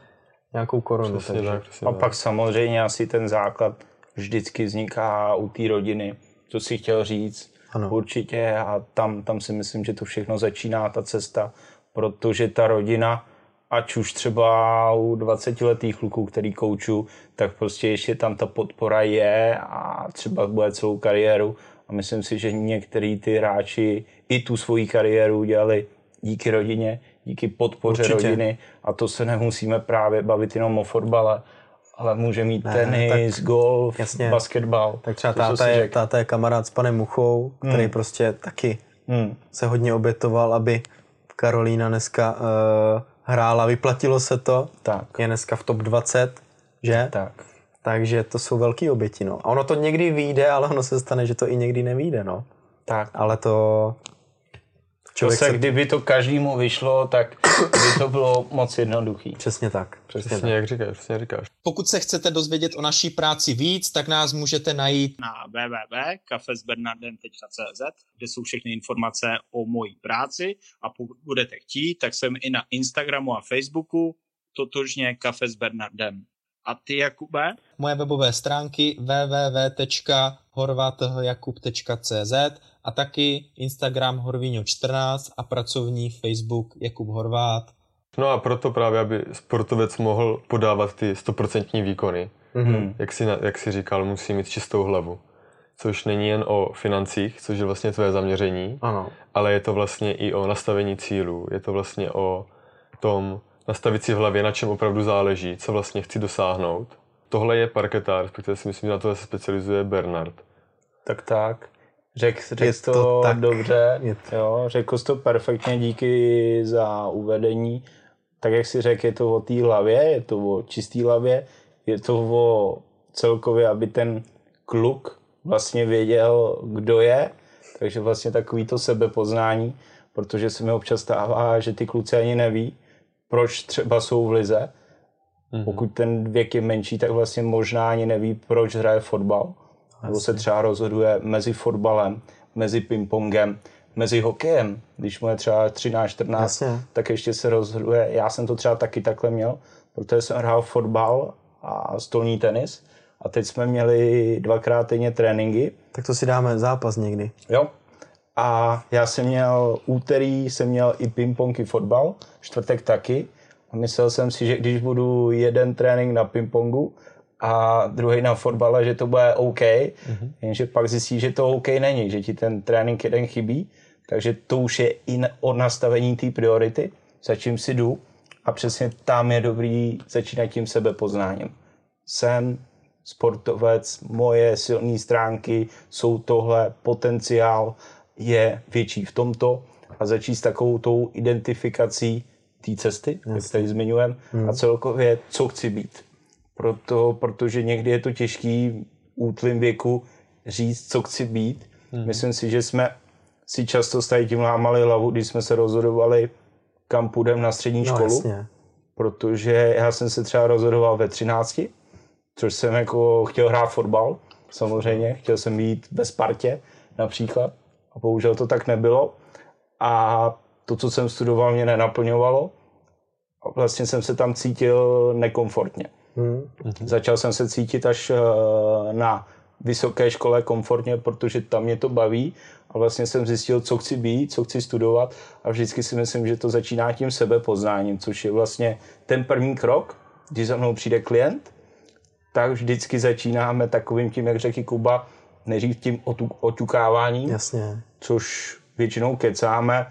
nějakou korunu. A pak samozřejmě asi ten základ vždycky vzniká u té rodiny. To si chtěl říct. Ano. Určitě a tam si myslím, že to všechno začíná ta cesta, protože ta rodina, ať už třeba u 20letých kluků, který kouču, tak prostě ještě tam ta podpora je a třeba bude celou kariéru a myslím si, že některý ty hráči i tu svoji kariéru dělali díky rodině, díky podpoře určitě. Rodiny a to se nemusíme právě bavit jenom o fotbale, ale může mít tenis, golf, jasně. Basketbal. Tak třeba táta je kamarád s panem Muchou, který prostě taky se hodně obětoval, aby Karolína dneska hrála. Vyplatilo se to. Tak. Je dneska v top 20, že? Tak. Takže to jsou velký oběti, no. A ono to někdy vyjde, ale ono se stane, že to i někdy nevyjde, no. Tak. Ale to... Kdyby to každému vyšlo, tak by to bylo moc jednoduchý. Přesně tak. Přesně tak. Jak říkáš. Pokud se chcete dozvědět o naší práci víc, tak nás můžete najít na www.cafesbernardem.cz, kde jsou všechny informace o mojí práci a pokud budete chtít, tak jsem i na Instagramu a Facebooku totožně Kafe s Bernardem. A ty, Jakube? Moje webové stránky www.horvatjakub.cz a taky Instagram horvino14 a pracovní Facebook Jakub Horvát. No a proto právě, aby sportovec mohl podávat ty 100% výkony. Jak si říkal, musí mít čistou hlavu. Což není jen o financích, což je vlastně tvoje zaměření, ale je to vlastně i o nastavení cílů. Je to vlastně o tom nastavit si v hlavě, na čem opravdu záleží, co vlastně chci dosáhnout. Tohle je parketa, respektive si myslím, že na to se specializuje Bernard. Tak. Řekl to tak dobře, jo, řekl jsi to perfektně, díky za uvedení. Tak jak si řekl, je to o té hlavě, je to o čistý hlavě, je to o celkově, aby ten kluk vlastně věděl, kdo je, takže vlastně takový to sebepoznání, protože se mi občas stává, že ty kluci ani neví, proč třeba jsou v lize. Pokud ten věk je menší, tak vlastně možná ani neví, proč hraje fotbal. Nebo se třeba rozhoduje mezi fotbalem, mezi pingpongem, mezi hokejem. Když mu je třeba 13-14, tak ještě se rozhoduje. Já jsem to třeba taky takhle měl, protože jsem hrál fotbal a stolní tenis. A teď jsme měli 2x týdně tréninky. Tak to si dáme zápas někdy. Jo. A já jsem měl úterý, i pingpong, i fotbal, čtvrtek taky. A myslel jsem si, že když budu jeden trénink na pingpongu a druhý na fotbale, že to bude OK, jenže pak zjistí, že to OK není, že ti ten trénink jeden chybí, takže to už je i od nastavení té priority, za čím si jdu, a přesně tam je dobrý začínat tím sebepoznáním. Jsem sportovec, moje silné stránky jsou tohle, potenciál je větší v tomto, a začít s takovou tou identifikací té cesty, jak tady zmiňujeme, a celkově co chci být. Protože někdy je to těžký útlým věku říct, co chci být. Myslím si, že jsme si často stají tím lámali hlavu, když jsme se rozhodovali, kam půjdeme na střední školu. Jasně. Protože já jsem se třeba rozhodoval ve 13, což jsem jako chtěl hrát fotbal, samozřejmě. Chtěl jsem být ve Spartě například a bohužel to tak nebylo. A to, co jsem studoval, mě nenaplňovalo. A vlastně jsem se tam cítil nekomfortně. Začal jsem se cítit až na vysoké škole komfortně, protože tam mě to baví a vlastně jsem zjistil, co chci být, co chci studovat, a vždycky si myslím, že to začíná tím sebepoznáním, což je vlastně ten první krok, když za mnou přijde klient, tak vždycky začínáme takovým tím, jak řekl Kuba, neříct tím oťukáváním, jasně, což většinou kecáme,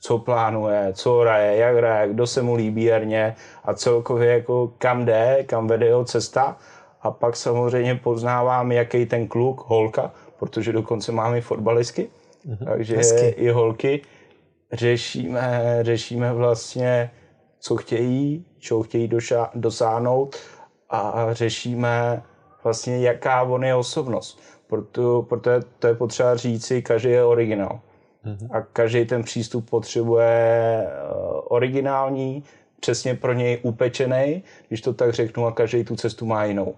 co plánuje, co hraje, kdo se mu líbí herně a celkově jako kam jde, kam vede jeho cesta, a pak samozřejmě poznávám, jaký ten kluk, holka, protože dokonce máme i fotbalistky, takže hezky. I holky řešíme vlastně, co chtějí, čeho chtějí dosáhnout, a řešíme vlastně, jaká on je osobnost, protože to je potřeba říci, každý je originál. A každý ten přístup potřebuje originální, přesně pro něj upečený, když to tak řeknu, a každý tu cestu má jinou.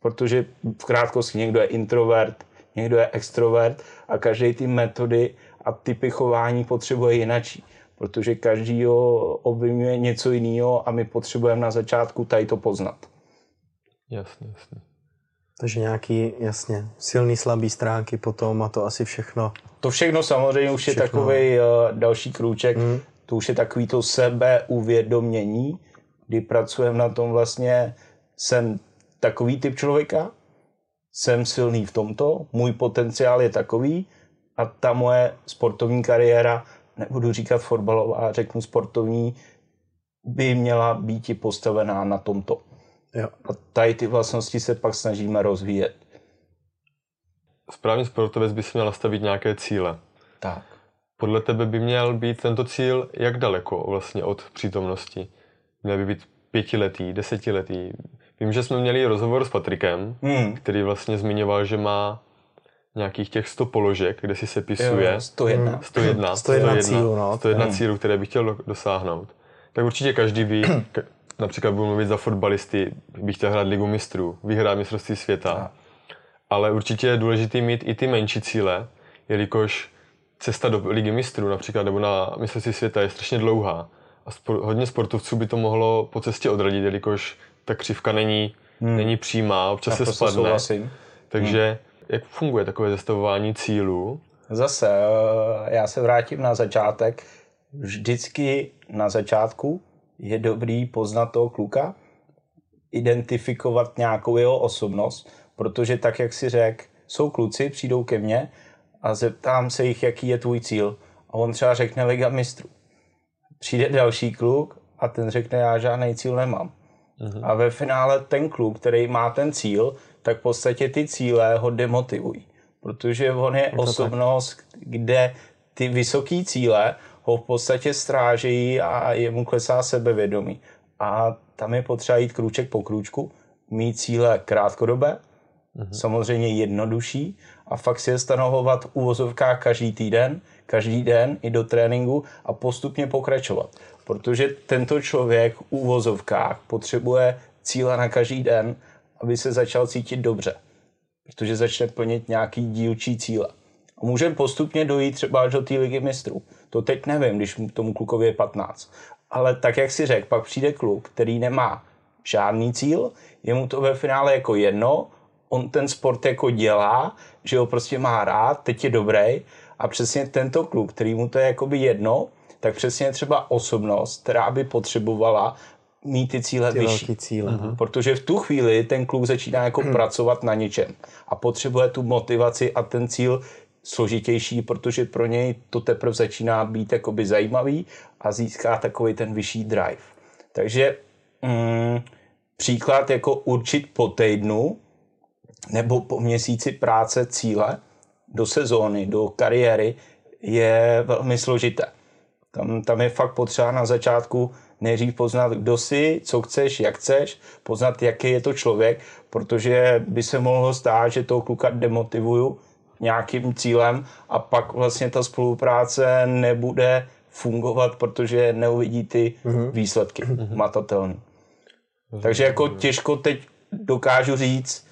Protože v krátkosti někdo je introvert, někdo je extrovert a každý ty metody a typy chování potřebuje jinačí. Protože každýho obvinuje něco jiného a my potřebujeme na začátku tady to poznat. Jasně. Takže nějaký, jasně, silný, slabý stránky potom a to asi všechno. To všechno samozřejmě už je takový další krůček, to už je takový to sebeuvědomění, kdy pracujeme na tom vlastně, jsem takový typ člověka, jsem silný v tomto, můj potenciál je takový a ta moje sportovní kariéra, nebudu říkat fotbalová, řeknu sportovní, by měla být i postavená na tomto. Jo. A tady ty vlastnosti se pak snažíme rozvíjet. Správný sportovec by si měl nastavit nějaké cíle. Tak. Podle tebe by měl být tento cíl jak daleko vlastně od přítomnosti? Měl by být 5letý, 10letý? Vím, že jsme měli rozhovor s Patrikem, který vlastně zmiňoval, že má nějakých těch 100 položek, kde si sepisuje. 101 cílů, které by chtěl dosáhnout. Tak určitě každý ví... Například budu mluvit za fotbalisty, bych chtěl hrát Ligu mistrů, vyhrát mistrovství světa. Tak. Ale určitě je důležité mít i ty menší cíle, jelikož cesta do Ligy mistrů například nebo na mistrovství světa je strašně dlouhá. A hodně sportovců by to mohlo po cestě odradit, jelikož ta křivka není přímá, občas se spadne. Takže jak funguje takové zastavování cílů? Zase, já se vrátím na začátek. Vždycky na začátku je dobrý poznat toho kluka, identifikovat nějakou jeho osobnost, protože tak, jak si řekl, jsou kluci, přijdou ke mně a zeptám se jich, jaký je tvůj cíl. A on třeba řekne Liga mistrů. Přijde další kluk a ten řekne, já žádný cíl nemám. A ve finále ten kluk, který má ten cíl, tak v podstatě ty cíle ho demotivují. Protože on je osobnost, kde ty vysoký cíle ho v podstatě strážejí a jemu klesá sebevědomí. A tam je potřeba jít krůček po krůčku, mít cíle krátkodobé, samozřejmě jednodušší, a fakt si je stanovovat v uvozovkách každý den i do tréninku a postupně pokračovat. Protože tento člověk v uvozovkách potřebuje cíle na každý den, aby se začal cítit dobře. Protože začne plnit nějaký dílčí cíle. A můžeme postupně dojít třeba až do té Ligy mistrů. To teď nevím, když tomu klukovi je 15. Ale tak, jak si řekl, pak přijde kluk, který nemá žádný cíl, jemu to ve finále jako jedno, on ten sport jako dělá, že ho prostě má rád, teď je dobrý, a přesně tento kluk, který mu to je jakoby jedno, tak přesně třeba osobnost, která by potřebovala mít ty cíle vyšší. Cíle. Uh-huh. Protože v tu chvíli ten kluk začíná jako pracovat na něčem a potřebuje tu motivaci a ten cíl složitější, protože pro něj to teprve začíná být jakoby zajímavý a získá takový ten vyšší drive. Takže příklad jako určit po týdnu nebo po měsíci práce cíle do sezóny, do kariéry je velmi složité. Tam je fakt potřeba na začátku nejdřív poznat, kdo jsi, co chceš, jak chceš, poznat, jaký je to člověk, protože by se mohlo stát, že toho kluka demotivuju nějakým cílem a pak vlastně ta spolupráce nebude fungovat, protože neuvidí ty výsledky matatelné. Takže jako těžko teď dokážu říct,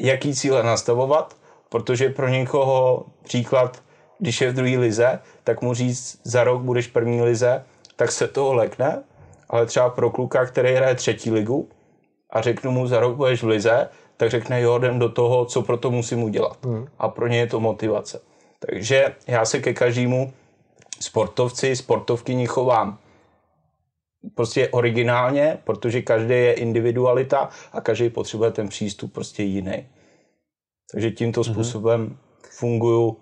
jaký cíle nastavovat, protože pro někoho příklad, když je v druhé lize, tak mu říct, za rok budeš první lize, tak se toho lekne, ale třeba pro kluka, který hraje třetí ligu a řeknu mu, za rok budeš v lize, tak řekne, jo, jdem do toho, co pro to musím udělat. A pro ně je to motivace. Takže já se ke každému sportovci, sportovkyni chovám prostě originálně, protože každý je individualita a každý potřebuje ten přístup prostě jiný. Takže tímto způsobem funguju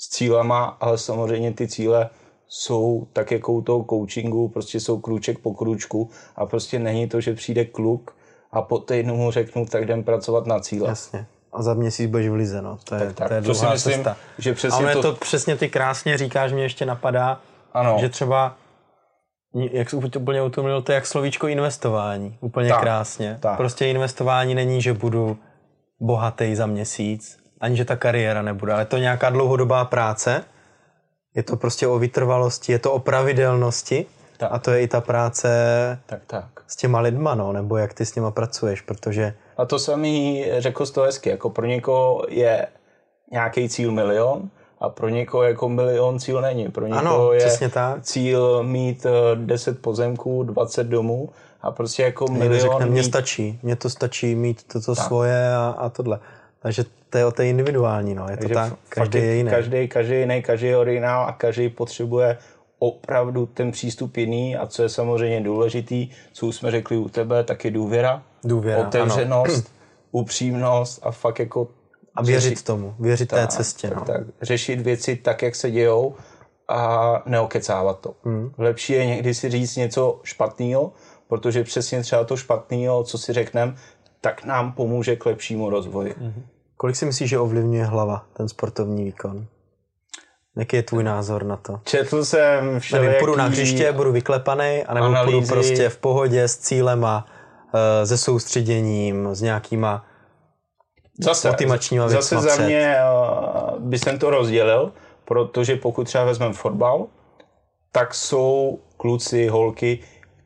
s cílema, ale samozřejmě ty cíle jsou tak jako u toho coachingu, prostě jsou krůček po krůčku a prostě není to, že přijde kluk a po týdnu mu řeknu, tak jdem pracovat na cíle. Jasně. A za měsíc budeš v lize, no. To je dlouhá myslím, cesta. Že přesně a ono je to přesně ty krásně říkáš, mě ještě napadá, ano. Že třeba jak jsi úplně utomlil, to je jak slovíčko investování. Úplně tak, krásně. Tak. Prostě investování není, že budu bohatý za měsíc, ani že ta kariéra nebude, ale to je nějaká dlouhodobá práce. Je to prostě o vytrvalosti, je to o pravidelnosti tak. A to je i ta práce tak. S těma lidma, no, nebo jak ty s nima pracuješ, protože... A to samý řekl to hezky, jako pro někoho je nějaký cíl 1 milion a pro někoho jako 1 milion cíl není. Pro někoho ano, je cíl mít 10 pozemků, 20 domů a prostě jako 1 milion... Řekne, mít... Mně to stačí mít toto tak. Svoje a tohle. Takže to je o té individuální, no. Je to tak, každý je jiný. Každý je originál a každý potřebuje opravdu ten přístup jiný a co je samozřejmě důležitý, co jsme řekli u tebe, tak je důvěra, otevřenost, ano. Upřímnost a fakt jako... A věřit tomu, věřit té cestě. Tak. Řešit věci tak, jak se dějou a neokecávat to. Lepší je někdy si říct něco špatného, protože přesně třeba to špatného, co si řekneme, tak nám pomůže k lepšímu rozvoji. Kolik si myslíš, že ovlivňuje hlava ten sportovní výkon? Jaký je tvůj názor na to? Četl jsem všelijaký... Nevím, půjdu na hřiště, budu vyklepanej, anebo analýzy. Půjdu prostě v pohodě s cílem a se soustředěním, s nějakýma motivačníma věcma před. Zase za mě bych jsem to rozdělil, protože pokud třeba vezmeme fotbal, tak jsou kluci, holky,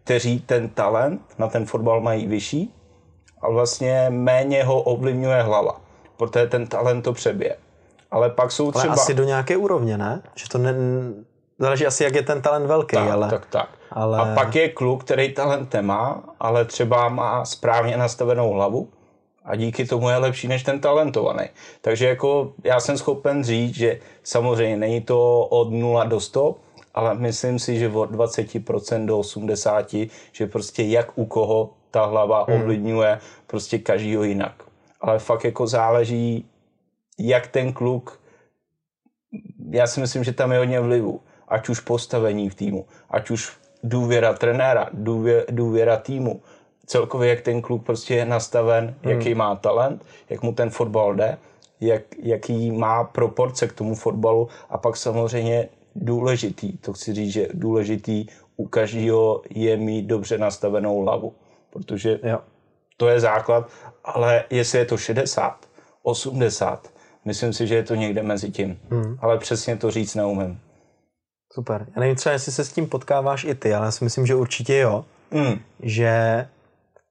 kteří ten talent na ten fotbal mají vyšší a vlastně méně ho ovlivňuje hlava, protože ten talent to přebije. Ale pak jsou třeba... Ale asi do nějaké úrovně, ne? Že to ne... Záleží asi, jak je ten talent velký, ale... A pak je kluk, který talent nemá, ale třeba má správně nastavenou hlavu a díky tomu je lepší než ten talentovaný. Takže jako já jsem schopen říct, že samozřejmě není to od 0 do 100, ale myslím si, že od 20% do 80%, že prostě jak u koho ta hlava ovlivňuje prostě každýho jinak. Ale fakt jako záleží, jak ten kluk, já si myslím, že tam je hodně vlivu, ať už postavení v týmu, ať už důvěra trenéra, důvěra týmu, celkově jak ten kluk prostě je nastaven, jaký má talent, jak mu ten fotbal jde, jaký má proporce k tomu fotbalu a pak samozřejmě důležitý, to chci říct, že důležitý u každého je mít dobře nastavenou hlavu, protože to je základ, ale jestli je to 60, 80, myslím si, že je to někde mezi tím, ale přesně to říct neumím. Super. Já nevím třeba, jestli se s tím potkáváš i ty, ale já si myslím, že určitě jo, že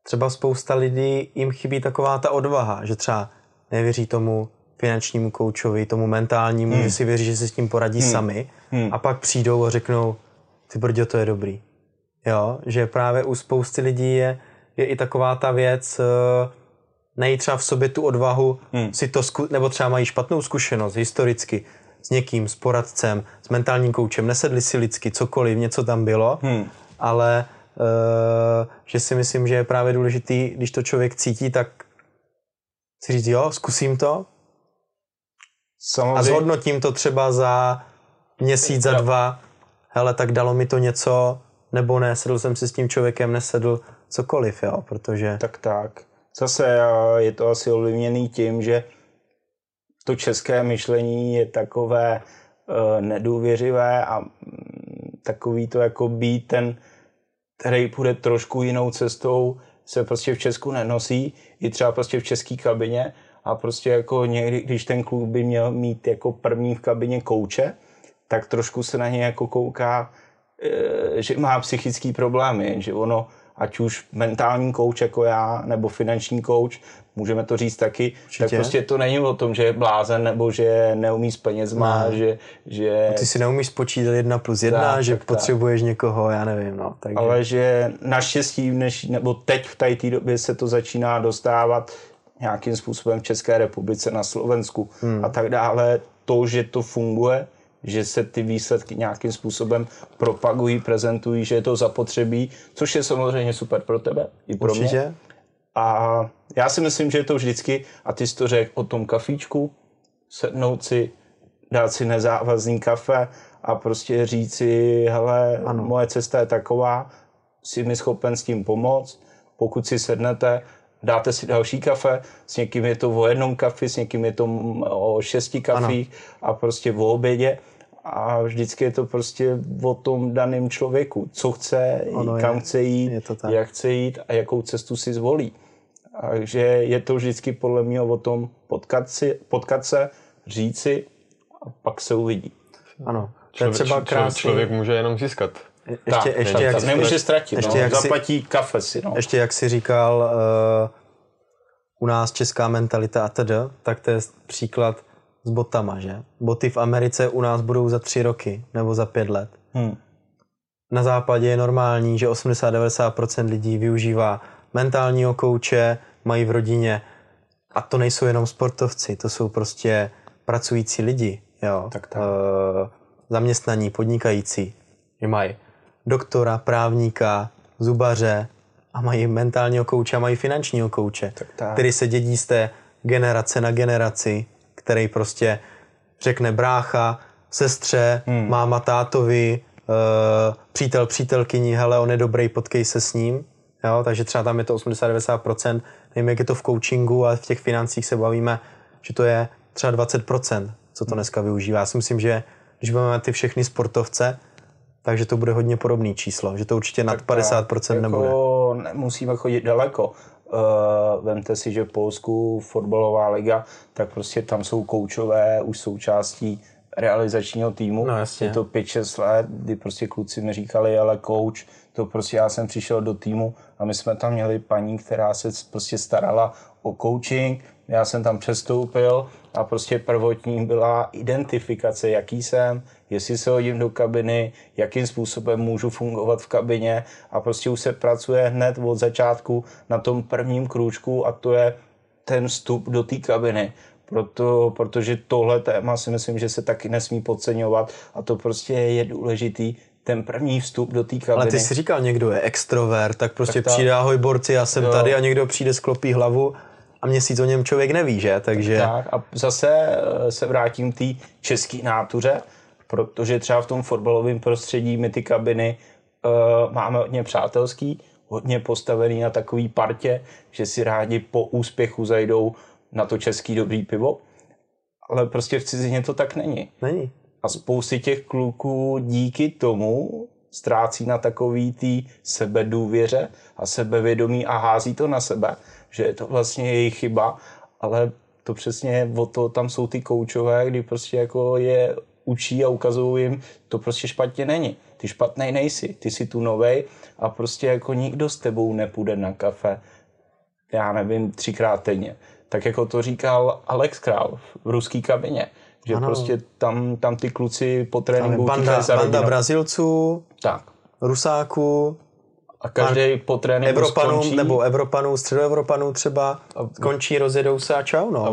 třeba spousta lidí jim chybí taková ta odvaha, že třeba nevěří tomu finančnímu koučovi, tomu mentálnímu, že si věří, že se s tím poradí sami a pak přijdou a řeknou, ty brďo, to je dobrý. Jo, že právě u spousty lidí je i taková ta věc, nejít třeba v sobě tu odvahu, si to nebo třeba mají špatnou zkušenost historicky s někým, s poradcem, s mentálním koučem, nesedli si lidsky, cokoliv, něco tam bylo, ale že si myslím, že je právě důležitý, když to člověk cítí, tak si říct, jo, zkusím to. Samozřejmě. A zhodnotím to třeba za měsíc, za dva, hele, tak dalo mi to něco, nebo ne, sedl jsem si s tím člověkem, nesedl, cokoliv, jo, protože... Tak. Zase je to asi ovlivněný tím, že to české myšlení je takové nedůvěřivé a takový to jako být ten, který půjde trošku jinou cestou, se prostě v Česku nenosí, i třeba prostě v český kabině a prostě jako někdy, když ten klub by měl mít jako první v kabině kouče, tak trošku se na něj jako kouká, že má psychický problémy, že ono, ať už mentální kouč jako já, nebo finanční kouč, můžeme to říct taky, určitě. Tak prostě to není o tom, že je blázen, nebo že neumí s penězma, no. že... Ty si neumíš spočítat 1 + 1, tak, že tak, potřebuješ tak. Někoho, já nevím, no. Takže... Ale že naštěstí, nebo teď v té době se to začíná dostávat nějakým způsobem v České republice, na Slovensku a tak dále, to, že to funguje, že se ty výsledky nějakým způsobem propagují, prezentují, že je to zapotřebí, což je samozřejmě super pro tebe i pro určitě. Mě. A já si myslím, že je to vždycky, a ty jsi to řekl o tom kafíčku, sednout si, dát si nezávazný kafe a prostě říct si, hele, ano. Moje cesta je taková, jsi mi schopen s tím pomoct, pokud si sednete, dáte si další kafe, s někým je to o jednom kafi, s někým je to o 6 kafích ano. A prostě o obědě. A vždycky je to prostě o tom daném člověku, co chce, kam chce jít, jak chce jít a jakou cestu si zvolí. Takže je to vždycky podle mě o tom potkat se, říct si a pak se uvidí. Ano. Člověk může jenom získat. Ještě nemůže ztratit, zaplatí kafe si. No. Ještě jak si říkal, u nás česká mentalita a tedy, tak to je příklad s botama, že? Boty v Americe u nás budou za 3 roky nebo za 5 let. Na západě je normální, že 80-90% lidí využívá mentálního kouče, mají v rodině a to nejsou jenom sportovci, to jsou prostě pracující lidi, jo? Tak. Zaměstnaní, podnikající, že mají doktora, právníka, zubaře a mají mentálního kouče a mají finančního kouče, který se dědí z té generace na generaci, který prostě řekne brácha, sestře, máma, tátovi, přítel, přítelkyni, hele, on je dobrý, potkej se s ním. Jo? Takže třeba tam je to 80-90%, nevím, jak je to v coachingu, ale v těch financích se bavíme, že to je třeba 20%, co to dneska využívá. Já si myslím, že když máme ty všechny sportovce, takže to bude hodně podobné číslo, že to určitě nad 50% jako nebude. Nemusíme chodit daleko. Vemte si, že v Polsku fotbalová liga, tak prostě tam jsou koučové už součástí realizačního týmu. No, je to 5-6 let, kdy prostě kluci mi říkali, ale kouč, to prostě já jsem přišel do týmu a my jsme tam měli paní, která se prostě starala o coaching, já jsem tam přestoupil a prostě prvotní byla identifikace, jaký jsem, jestli se hodím do kabiny, jakým způsobem můžu fungovat v kabině a prostě už se pracuje hned od začátku na tom prvním krůčku a to je ten vstup do té kabiny. Protože tohle téma si myslím, že se taky nesmí podceňovat a to prostě je důležitý, ten první vstup do té kabiny. Ale ty jsi říkal, někdo je extrovert, tak prostě přijde ahoj borci, já jsem tady a někdo přijde, sklopí hlavu a měsíc o něm člověk neví, že? Takže... Tak a zase se vrátím k té české nátuře, protože třeba v tom fotbalovém prostředí my ty kabiny máme hodně přátelský, hodně postavený na takový partě, že si rádi po úspěchu zajdou na to český dobrý pivo, ale prostě v cizině to tak není. Není. A spousty těch kluků díky tomu ztrácí na takový tý sebedůvěře a sebevědomí a hází to na sebe, že je to vlastně jejich chyba, ale to přesně o to, tam jsou ty koučové, kdy prostě jako je učí a ukazují jim, to prostě špatně není. Ty špatnej nejsi, ty jsi tu novej a prostě jako nikdo s tebou nepůjde na kafe, já nevím, 3krát týdně. Tak jako to říkal Alex Král v ruský kabině, že ano. Prostě tam ty kluci po tréninku... Banda Brazilců, tak. Rusáků A každý po tréninku skončí. Nebo Evropanů, Středoevropanů třeba končí, rozjedou se a čau. No, a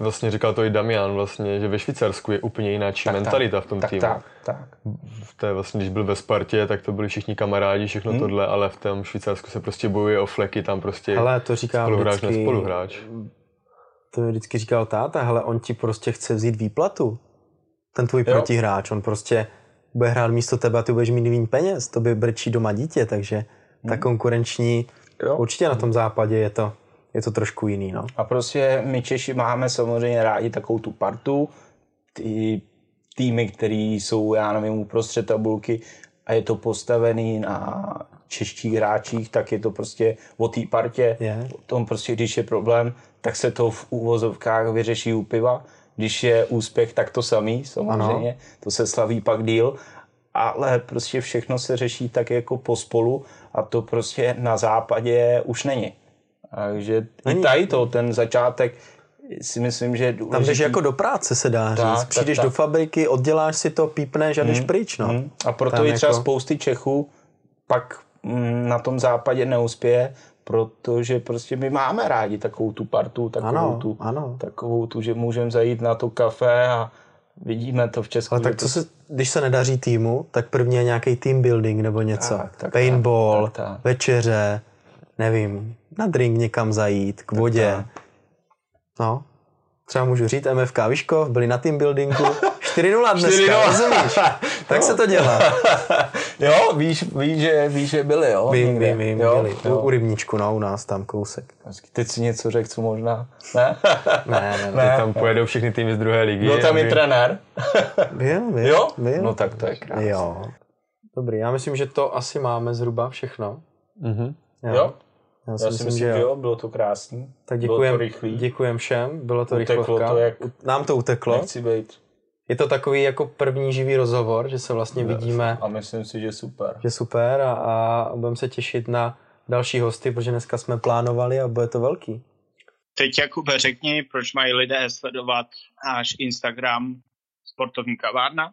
vlastně říkal to i Damian, vlastně, že ve Švýcarsku je úplně jiná mentalita v tom týmu. To je vlastně, když byl ve Spartě, tak to byli všichni kamarádi, všechno tohle, ale v tom Švýcarsku se prostě bojuje o fleky, tam prostě spoluhráč na spoluhráč. To mi vždycky říkal táta, hele, on ti prostě chce vzít výplatu. Ten tvůj protihráč, on prostě bude hrát místo tebe a ty budeš mít víc peněz, to by brčí doma dítě, takže ta konkurenční, určitě na tom západě je to trošku jiný. No. A prostě my Češi máme samozřejmě rádi takovou tu partu, ty týmy, které jsou, já nevím, uprostřed tabulky a je to postavený na češtích hráčích, tak je to prostě o té partě, o tom prostě, když je problém, tak se to v úvozovkách vyřeší u piva, když je úspěch, tak to samý, samozřejmě, to se slaví pak díl, ale prostě všechno se řeší tak jako pospolu a to prostě na západě už není. Takže není. I tady to, ten začátek si myslím, že je důležitý. Tam jdeš jako do práce, se dá říct. Přijdeš do fabriky, odděláš si to, pípneš a jdeš pryč. No. A proto tam je třeba jako spousty Čechů pak na tom západě neuspěje, protože prostě my máme rádi takovou tu partu, takovou tu, že můžeme zajít na to kafe a vidíme to v Česku. Ale tak když se nedaří týmu, tak první je nějaký team building nebo něco. Paintball, večeře, nevím, na drink někam zajít, k vodě. No, třeba můžu říct, MFK Vyškov, byli na team buildingu, 4-0 dneska, rozumíš? Tak se to dělá. Jo, víš, že byli, jo? Vím, byli. U Rybníčku, no, u nás tam kousek. Teď si něco řekl, co možná? Ne? ne. Tam pojedou všechny týmy z druhé ligy. Byl tam i trenér? Byl. No tak to je krásné. Jo. Dobrý, já myslím, že to asi máme zhruba všechno. Mhm. Jo. Já si myslím, že jo, bylo to krásný. Tak děkujem všem, bylo to rychlovka. Nám to uteklo. Nechci být. Je to takový jako první živý rozhovor, že se vlastně vidíme. A myslím si, že super. Je super a budeme se těšit na další hosty, protože dneska jsme plánovali a bude to velký. Teď, Jakube, řekni, proč mají lidé sledovat náš Instagram Sportovní kavárna?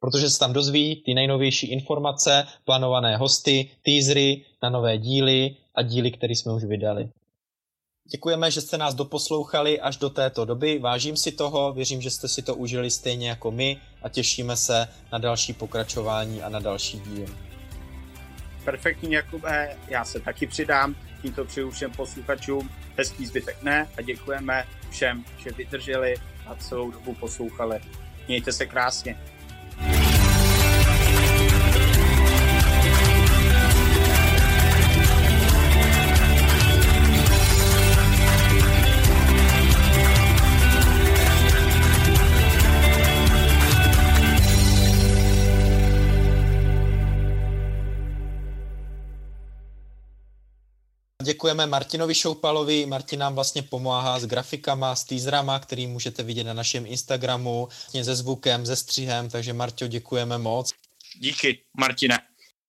Protože se tam dozví ty nejnovější informace, plánované hosty, teasery na nové díly a díly, které jsme už vydali. Děkujeme, že jste nás doposlouchali až do této doby, vážím si toho, věřím, že jste si to užili stejně jako my a těšíme se na další pokračování a na další díl. Perfektní, Jakube, já se taky přidám, tímto přeju všem posluchačům, hezký zbytek ne a děkujeme všem, že vydrželi a celou dobu poslouchali. Mějte se krásně. Děkujeme Martinovi Šoupalovi. Martin nám vlastně pomáhá s grafikama, s teaserama, který můžete vidět na našem Instagramu, se zvukem, se střihem, takže Marťo, děkujeme moc. Díky, Martine.